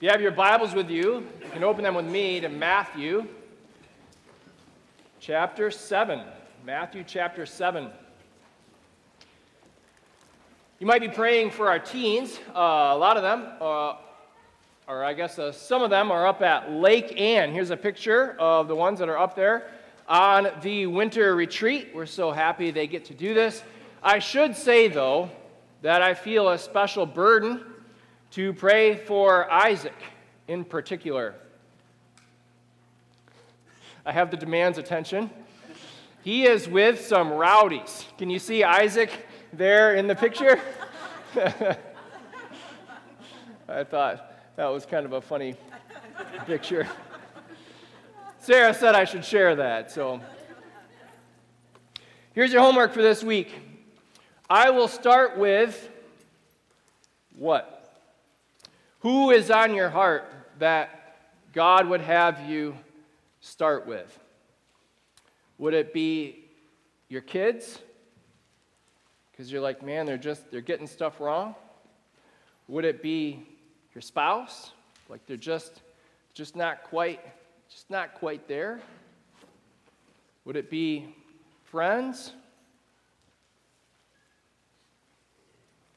If you have your Bibles with you, you can open them with me to Matthew chapter 7. Matthew chapter 7. You might be praying for our teens. A lot of them, or I guess some of them, are up at Lake Ann. Here's a picture of the ones that are up there on the winter retreat. We're so happy they get to do this. I should say, though, that I feel a special burden to pray for Isaac in particular. I have the demand's attention. He is with some rowdies. Can you see Isaac there in the picture? I thought that was kind of a funny picture. Sarah said I should share that, so. Here's your homework for this week. I will start with what? Who is on your heart that God would have you start with? Would it be your kids? Because you're like, man, they're getting stuff wrong. Would it be your spouse? Like they're just not quite there. Would it be friends?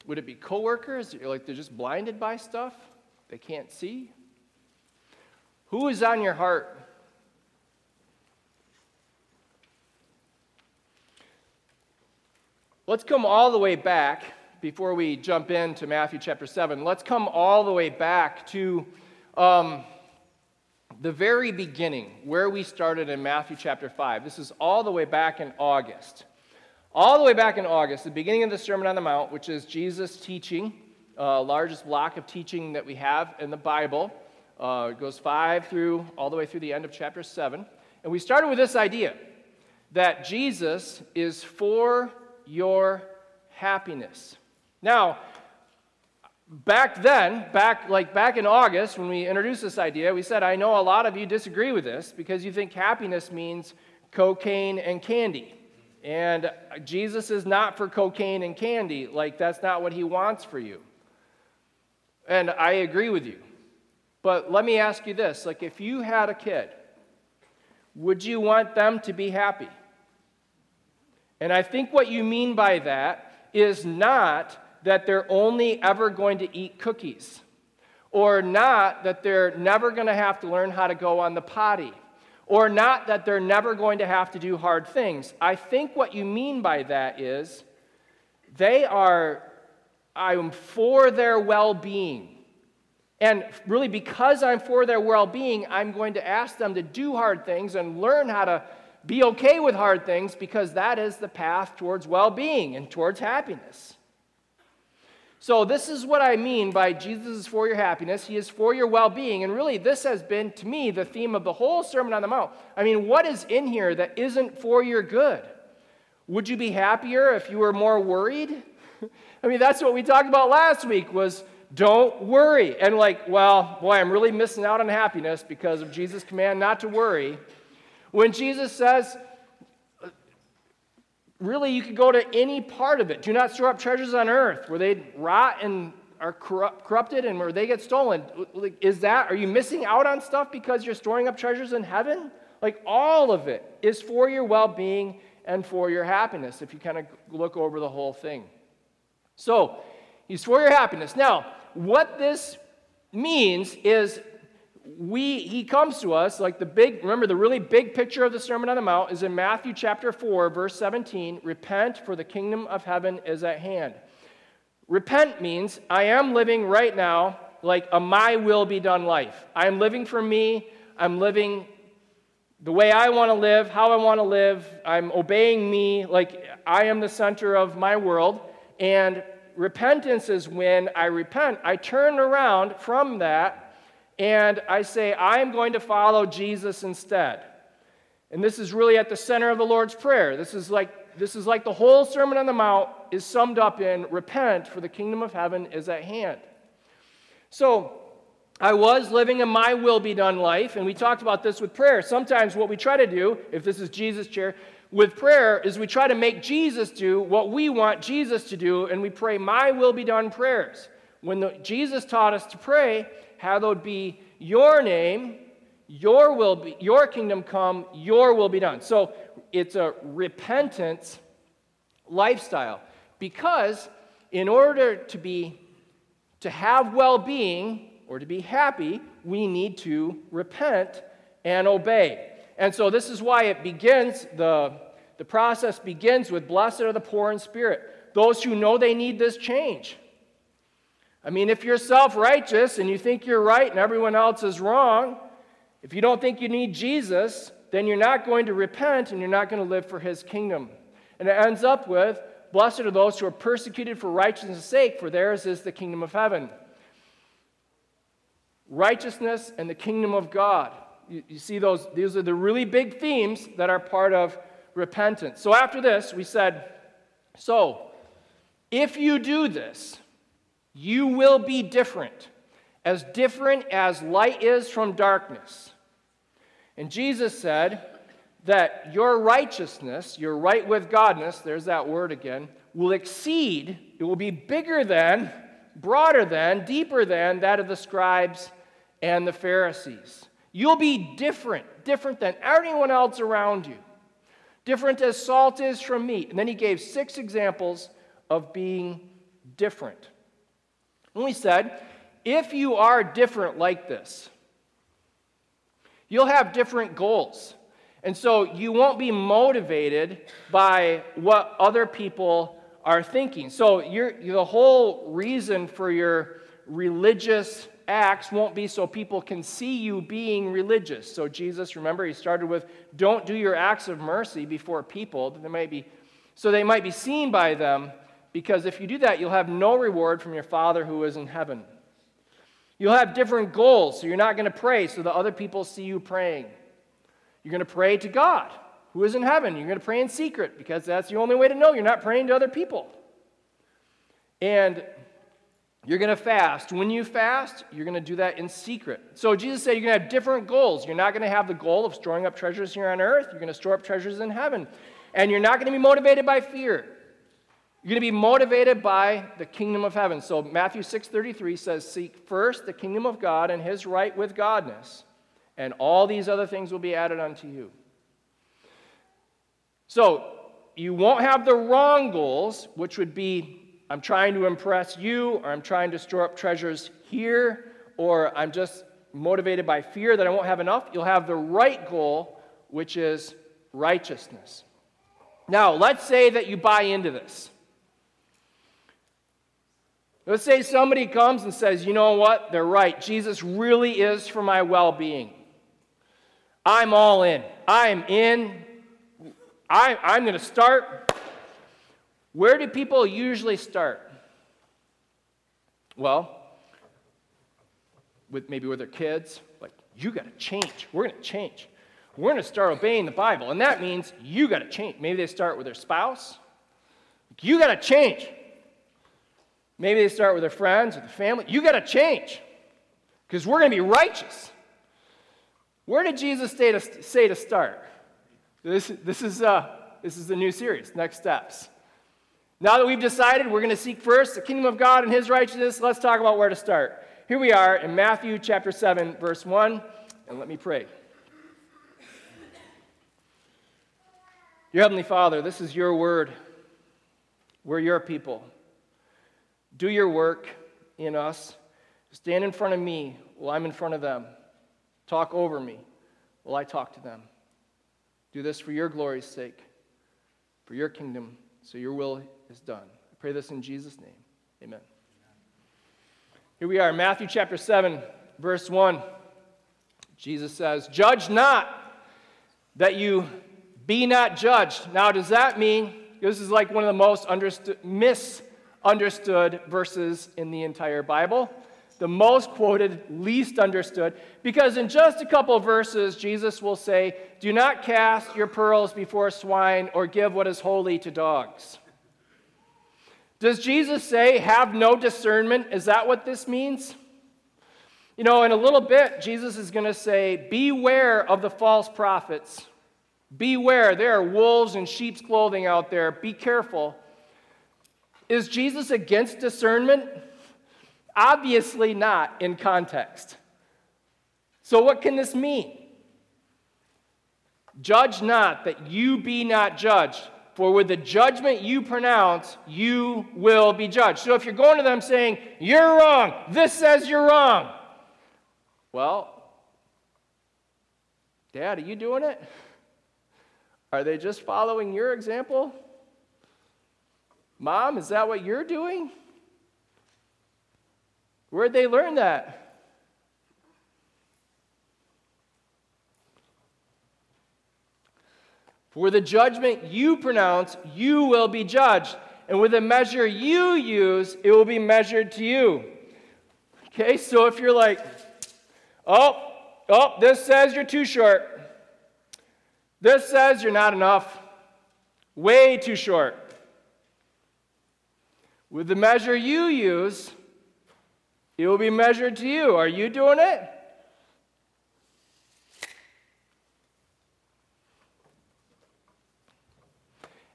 Would it be coworkers that you're like they're just blinded by stuff? They can't see? Who is on your heart? Let's come all the way back, before we jump into Matthew chapter 7, let's come all the way back to the very beginning, where we started in Matthew chapter 5. This is all the way back in August. All the way back in August, the beginning of the Sermon on the Mount, which is Jesus' teaching, largest block of teaching that we have in the Bible. It goes 5 through, all the way through the end of chapter 7. And we started with this idea that Jesus is for your happiness. Now, back in August when we introduced this idea, we said, I know a lot of you disagree with this because you think happiness means cocaine and candy. And Jesus is not for cocaine and candy. Like, that's not what he wants for you. And I agree with you. But let me ask you this. Like, if you had a kid, would you want them to be happy? And I think what you mean by that is not that they're only ever going to eat cookies, or not that they're never going to have to learn how to go on the potty, or not that they're never going to have to do hard things. I think what you mean by that is I'm for their well-being. And really, because I'm for their well-being, I'm going to ask them to do hard things and learn how to be okay with hard things, because that is the path towards well-being and towards happiness. So this is what I mean by Jesus is for your happiness. He is for your well-being. And really, this has been, to me, the theme of the whole Sermon on the Mount. I mean, what is in here that isn't for your good? Would you be happier if you were more worried? I mean, that's what we talked about last week was don't worry. And like, well, boy, I'm really missing out on happiness because of Jesus' command not to worry. When Jesus says, really, you could go to any part of it. Do not store up treasures on earth where they rot and are corrupted and where they get stolen. Are you missing out on stuff because you're storing up treasures in heaven? Like, all of it is for your well-being and for your happiness, if you kind of look over the whole thing. So, he's for your happiness. Now, what this means is he comes to us like the really big picture of the Sermon on the Mount is in Matthew chapter 4, verse 17, repent for the kingdom of heaven is at hand. Repent means I am living right now like a my will be done life. I am living for me. I'm living the way I want to live, how I want to live. I'm obeying me like I am the center of my world. And repentance is when I repent. I turn around from that. And I say, I'm going to follow Jesus instead. And this is really at the center of the Lord's Prayer. This is like the whole Sermon on the Mount is summed up in repent, for the kingdom of heaven is at hand. So I was living a my will be done life, and we talked about this with prayer. Sometimes what we try to do, if this is Jesus' chair, with prayer is we try to make Jesus do what we want Jesus to do, and we pray my will be done prayers. When Jesus taught us to pray, hallowed be your name, your will be, your kingdom come, your will be done. So it's a repentant lifestyle, because in order to have well-being or to be happy, we need to repent and obey. And so this is why it begins, the process begins with, blessed are the poor in spirit, those who know they need this change. I mean, if you're self-righteous and you think you're right and everyone else is wrong, if you don't think you need Jesus, then you're not going to repent and you're not going to live for his kingdom. And it ends up with, blessed are those who are persecuted for righteousness' sake, for theirs is the kingdom of heaven. Righteousness and the kingdom of God. You see these are the really big themes that are part of repentance. So after this, we said, so if you do this, you will be different as light is from darkness. And Jesus said that your righteousness, your right with Godness, there's that word again, will exceed, it will be bigger than, broader than, deeper than that of the scribes and the Pharisees. You'll be different than anyone else around you, different as salt is from meat. And then he gave 6 examples of being different. And we said, if you are different like this, you'll have different goals. And so you won't be motivated by what other people are thinking. So the whole reason for your religious acts won't be so people can see you being religious. So Jesus, remember, he started with, don't do your acts of mercy before people. They might be seen by them, because if you do that, you'll have no reward from your Father who is in heaven. You'll have different goals, so you're not going to pray so that other people see you praying. You're going to pray to God who is in heaven. You're going to pray in secret, because that's the only way to know. You're not praying to other people. And you're going to fast. When you fast, you're going to do that in secret. So Jesus said you're going to have different goals. You're not going to have the goal of storing up treasures here on earth. You're going to store up treasures in heaven. And you're not going to be motivated by fear. You're going to be motivated by the kingdom of heaven. So Matthew 6:33 says, seek first the kingdom of God and his right with Godness, and all these other things will be added unto you. So you won't have the wrong goals, which would be, I'm trying to impress you, or I'm trying to store up treasures here, or I'm just motivated by fear that I won't have enough. You'll have the right goal, which is righteousness. Now, let's say that you buy into this. Let's say somebody comes and says, you know what, they're right. Jesus really is for my well-being. I'm all in. I'm in. I'm going to start. Where do people usually start? Well, with their kids. Like, you got to change. We're going to change. We're going to start obeying the Bible. And that means you got to change. Maybe they start with their spouse. You got to change. Maybe they start with their friends or their family. You got to change, because we're going to be righteous. Where did Jesus say to start? This is the new series, Next Steps. Now that we've decided we're going to seek first the kingdom of God and his righteousness, let's talk about where to start. Here we are in Matthew chapter 7, verse 1, and let me pray. Dear Heavenly Father, this is your word. We're your people. Do your work in us. Stand in front of me while I'm in front of them. Talk over me while I talk to them. Do this for your glory's sake, for your kingdom, so your will is done. I pray this in Jesus' name. Amen. Here we are, Matthew chapter 7, verse 1. Jesus says, judge not that you be not judged. Now, does that mean, this is like one of the most misunderstood verses in the entire Bible, the most quoted, least understood, because in just a couple of verses, Jesus will say, do not cast your pearls before swine, or give what is holy to dogs. Does Jesus say, have no discernment? Is that what this means? You know, in a little bit, Jesus is going to say, beware of the false prophets. Beware, there are wolves in sheep's clothing out there. Be careful. Is Jesus against discernment? Obviously not in context. So what can this mean? Judge not, that you be not judged. For with the judgment you pronounce, you will be judged. So if you're going to them saying, you're wrong, this says you're wrong. Well, Dad, are you doing it? Are they just following your example? Mom, is that what you're doing? Where'd they learn that? For the judgment you pronounce, you will be judged. And with the measure you use, it will be measured to you. Okay, so if you're like, oh, this says you're too short. This says you're not enough. Way too short. With the measure you use, it will be measured to you. Are you doing it?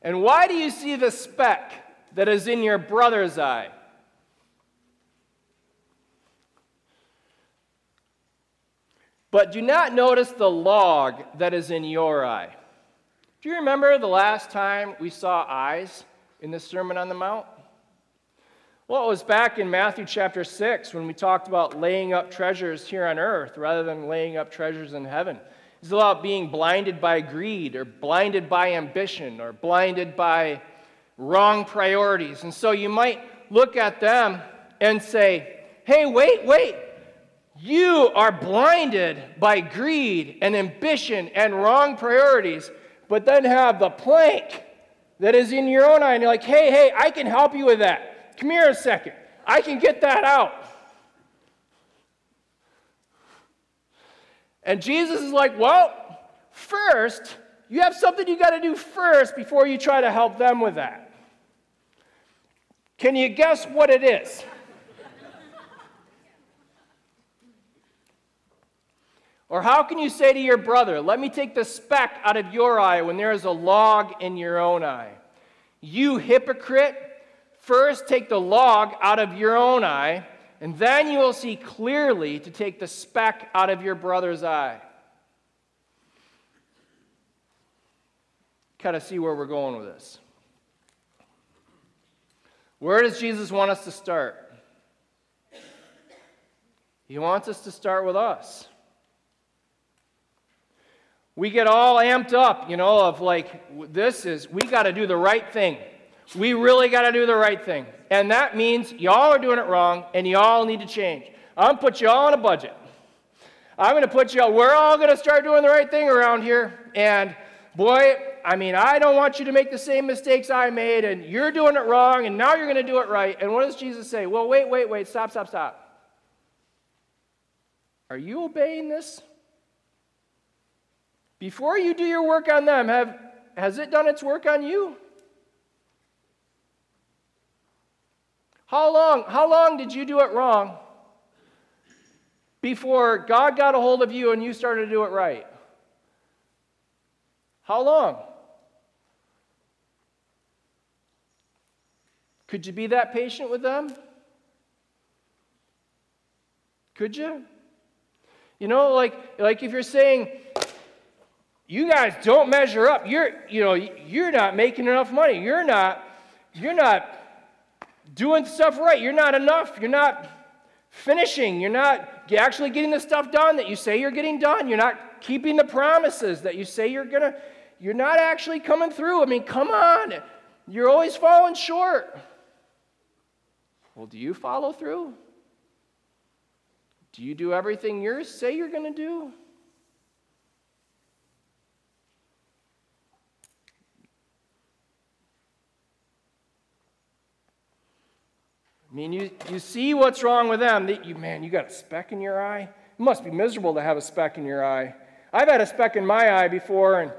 And why do you see the speck that is in your brother's eye? But do not notice the log that is in your eye. Do you remember the last time we saw eyes in the Sermon on the Mount? Well, it was back in Matthew chapter 6 when we talked about laying up treasures here on earth rather than laying up treasures in heaven. It's about being blinded by greed or blinded by ambition or blinded by wrong priorities. And so you might look at them and say, hey, wait, you are blinded by greed and ambition and wrong priorities, but then have the plank that is in your own eye. And you're like, hey, I can help you with that. Come here a second. I can get that out. And Jesus is like, well, first, you have something you got to do first before you try to help them with that. Can you guess what it is? Or how can you say to your brother, let me take the speck out of your eye when there is a log in your own eye? You hypocrite, first take the log out of your own eye, and then you will see clearly to take the speck out of your brother's eye. Kind of see where we're going with this. Where does Jesus want us to start? He wants us to start with us. We get all amped up, of like, we got to do the right thing. We really got to do the right thing. And that means y'all are doing it wrong and y'all need to change. I'm going to put y'all on a budget. We're all going to start doing the right thing around here. And boy, I don't want you to make the same mistakes I made, and you're doing it wrong and now you're going to do it right. And what does Jesus say? Well, wait, stop. Are you obeying this? Before you do your work on them, has it done its work on you? How long did you do it wrong before God got a hold of you and you started to do it right? How long? Could you be that patient with them? Could you? Like if you're saying, you guys don't measure up. You're not making enough money. You're not doing stuff right. You're not enough. You're not finishing. You're not actually getting the stuff done that you say you're getting done. You're not keeping the promises that you say you're going to. You're not actually coming through. Come on. You're always falling short. Well, do you follow through? Do you do everything you say you're going to do? You see what's wrong with them. You got a speck in your eye? It must be miserable to have a speck in your eye. I've had a speck in my eye before, and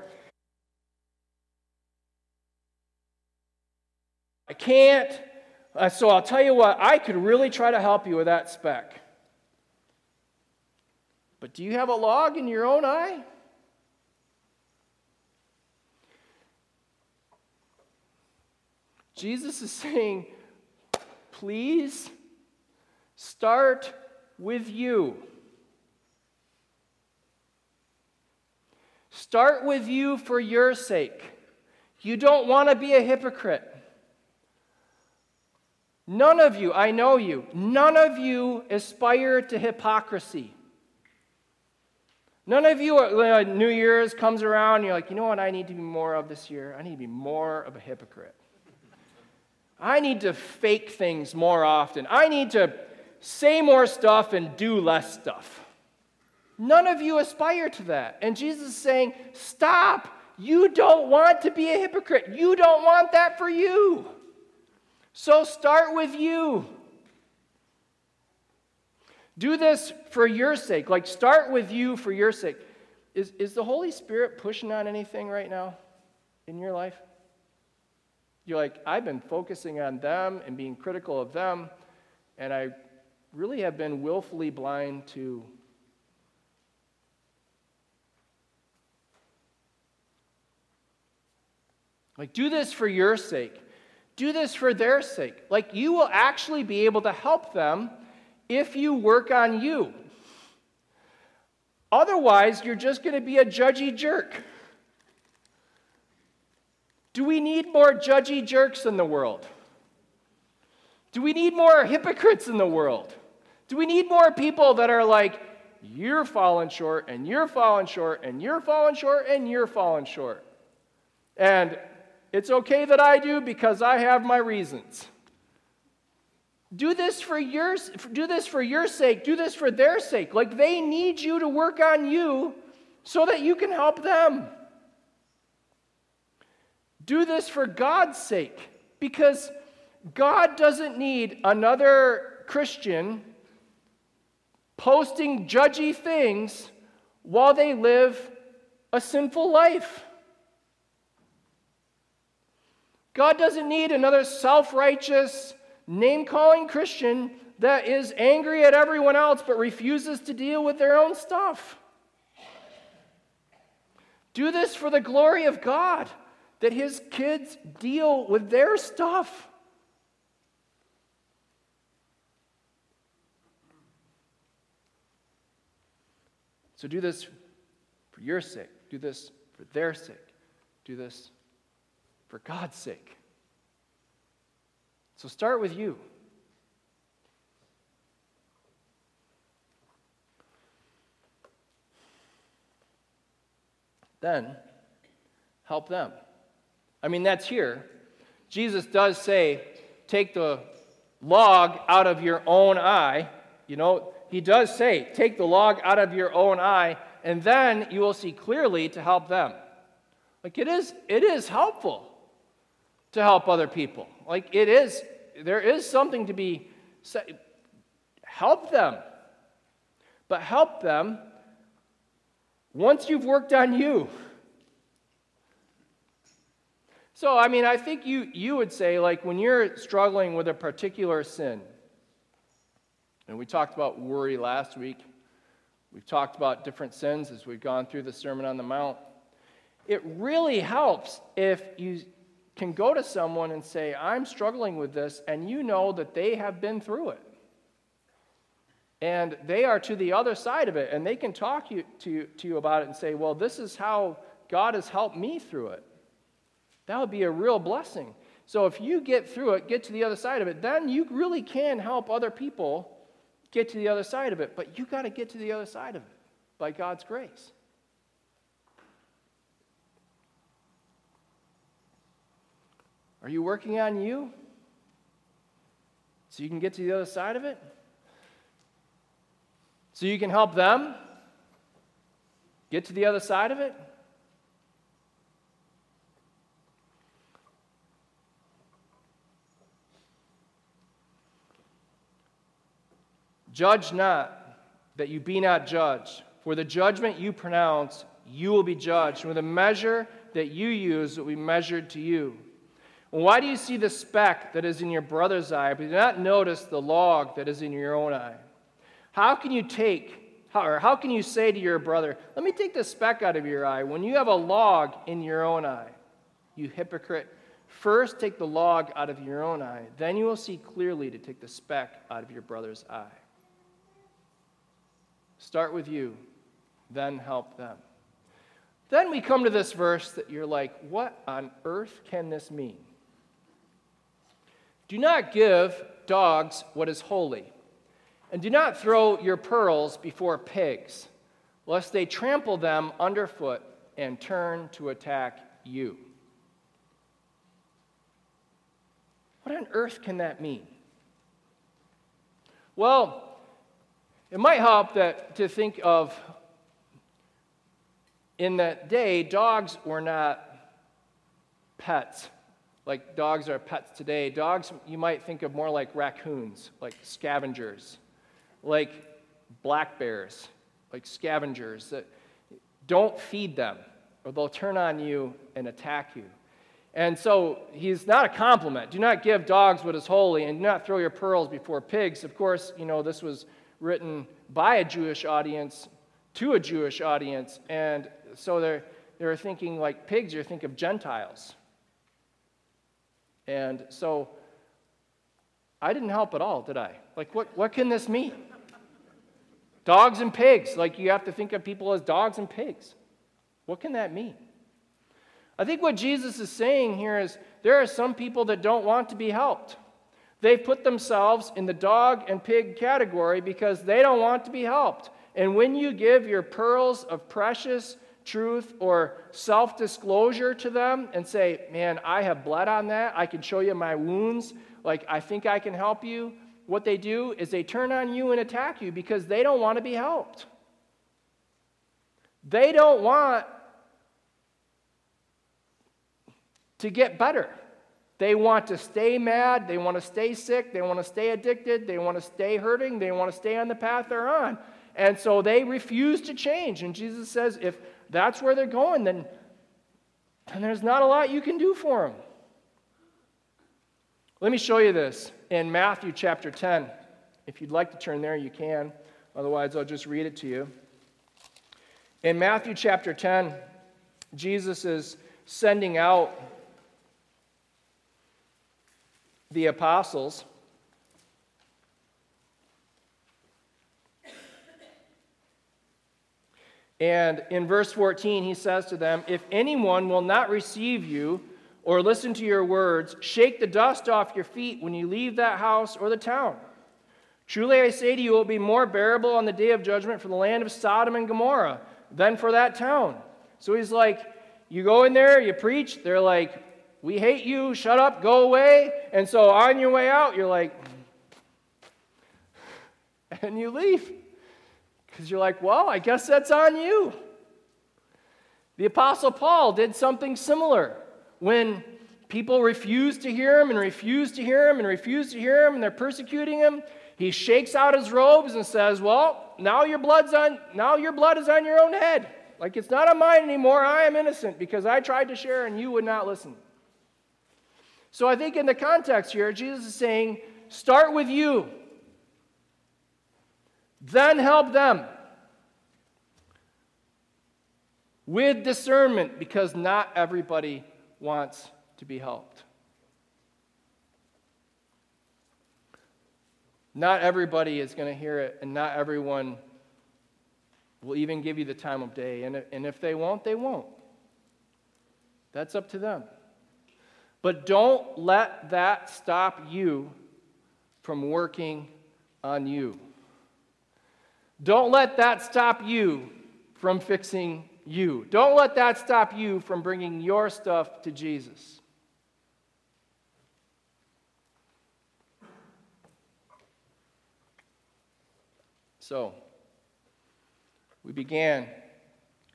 I can't. So I'll tell you what, I could really try to help you with that speck. But do you have a log in your own eye? Jesus is saying, please Start with you. Start with you for your sake. You don't want to be a hypocrite. None of you, I know you, none of you aspire to hypocrisy. None of you, New Year's comes around, and you're like, you know what I need to be more of this year? I need to be more of a hypocrite. I need to fake things more often. I need to say more stuff and do less stuff. None of you aspire to that. And Jesus is saying, stop. You don't want to be a hypocrite. You don't want that for you. So start with you. Do this for your sake. Like, start with you for your sake. Is the Holy Spirit pushing on anything right now in your life? You're like, I've been focusing on them and being critical of them, and I really have been willfully blind to like, do this for your sake. Do this for their sake. Like, you will actually be able to help them if you work on you. Otherwise, you're just going to be a judgy jerk. Do we need more judgy jerks in the world? Do we need more hypocrites in the world? Do we need more people that are like, you're falling short, and you're falling short, and you're falling short, and you're falling short? And it's okay that I do because I have my reasons. Do this for your sake. Do this for their sake. Like, they need you to work on you so that you can help them. Do this for God's sake, because God doesn't need another Christian posting judgy things while they live a sinful life. God doesn't need another self-righteous, name-calling Christian that is angry at everyone else but refuses to deal with their own stuff. Do this for the glory of God, that his kids deal with their stuff. So do this for your sake. Do this for their sake. Do this for God's sake. So start with you. Then help them. I mean, that's here. Jesus does say, take the log out of your own eye. You know, he does say, take the log out of your own eye, and then you will see clearly to help them. Like, it is helpful to help other people. Like, there is something to be said. Help them. But help them once you've worked on you. So, I mean, I think you would say, like, when you're struggling with a particular sin, and we talked about worry last week, we've talked about different sins as we've gone through the Sermon on the Mount, it really helps if you can go to someone and say, I'm struggling with this, and you know that they have been through it. And they are to the other side of it, and they can talk to you about it and say, well, this is how God has helped me through it. That would be a real blessing. So if you get through it, get to the other side of it, then you really can help other people get to the other side of it. But you got to get to the other side of it by God's grace. Are you working on you so you can get to the other side of it? So you can help them get to the other side of it? Judge not, that you be not judged. For the judgment you pronounce, you will be judged. With the measure that you use, it will be measured to you. Why do you see the speck that is in your brother's eye, but do not notice the log that is in your own eye? How can you say to your brother, let me take the speck out of your eye, when you have a log in your own eye? You hypocrite, First, take the log out of your own eye. Then you will see clearly to take the speck out of your brother's eye. Start with you, then help them. Then we come to this verse that you're like, what on earth can this mean? Do not give dogs what is holy, and do not throw your pearls before pigs, lest they trample them underfoot and turn to attack you. What on earth can that mean? Well, it might help that to think of, in that day, dogs were not pets. Like dogs are pets today. Dogs, you might think of more like raccoons, like scavengers, like black bears, like scavengers. Don't feed them, or they'll turn on you and attack you. And so he's not a compliment. Do not give dogs what is holy, and do not throw your pearls before pigs. Of course, you know, this was written by a Jewish audience to a Jewish audience, and so they're thinking like pigs, you think of Gentiles. And so I didn't help at all, did I? Like, what can this mean? Dogs and pigs. Like, you have to think of people as dogs and pigs. What can that mean? I think what Jesus is saying here is there are some people that don't want to be helped. They put themselves in the dog and pig category because they don't want to be helped. And when you give your pearls of precious truth or self-disclosure to them and say, man, I have blood on that. I can show you my wounds. Like, I think I can help you. What they do is they turn on you and attack you because they don't want to be helped. They don't want to get better. They want to stay mad. They want to stay sick. They want to stay addicted. They want to stay hurting. They want to stay on the path they're on. And so they refuse to change. And Jesus says, if that's where they're going, then there's not a lot you can do for them. Let me show you this in Matthew chapter 10. If you'd like to turn there, you can. Otherwise, I'll just read it to you. In Matthew chapter 10, Jesus is sending out the apostles. And in verse 14, he says to them, if anyone will not receive you or listen to your words, shake the dust off your feet when you leave that house or the town. Truly I say to you, it will be more bearable on the day of judgment for the land of Sodom and Gomorrah than for that town. So he's like, you go in there, you preach, they're like, we hate you, shut up, go away. And so on your way out, you're like, and you leave. Because you're like, well, I guess that's on you. The Apostle Paul did something similar. When people refused to hear him and refused to hear him and refused to hear him and they're persecuting him, he shakes out his robes and says, well, now your blood is on your own head. Like, it's not on mine anymore. I am innocent because I tried to share and you would not listen. So I think in the context here, Jesus is saying, start with you. Then help them with discernment, because not everybody wants to be helped. Not everybody is going to hear it, and not everyone will even give you the time of day. And if they won't, they won't. That's up to them. But don't let that stop you from working on you. Don't let that stop you from fixing you. Don't let that stop you from bringing your stuff to Jesus. So, we began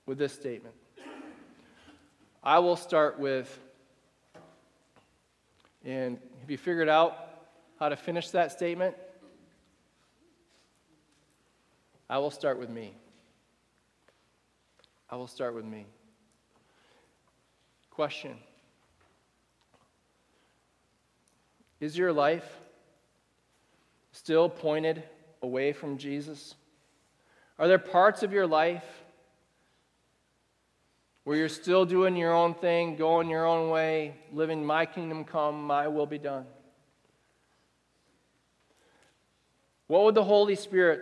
with this statement. I will start with, and have you figured out how to finish that statement? I will start with me. I will start with me. Question. Is your life still pointed away from Jesus? Are there parts of your life where you're still doing your own thing, going your own way, living my kingdom come, my will be done? What would the Holy Spirit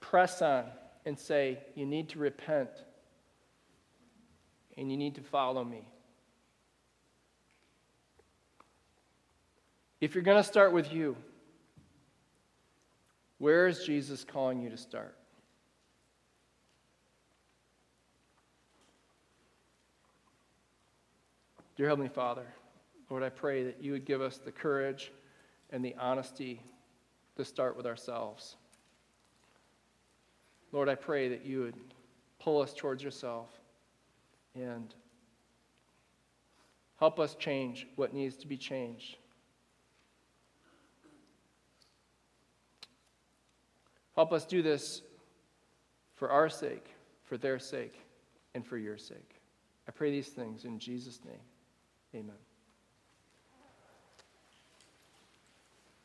press on and say, you need to repent and you need to follow me? If you're going to start with you, where is Jesus calling you to start? Dear Heavenly Father, Lord, I pray that you would give us the courage and the honesty to start with ourselves. Lord, I pray that you would pull us towards yourself and help us change what needs to be changed. Help us do this for our sake, for their sake, and for your sake. I pray these things in Jesus' name. Amen.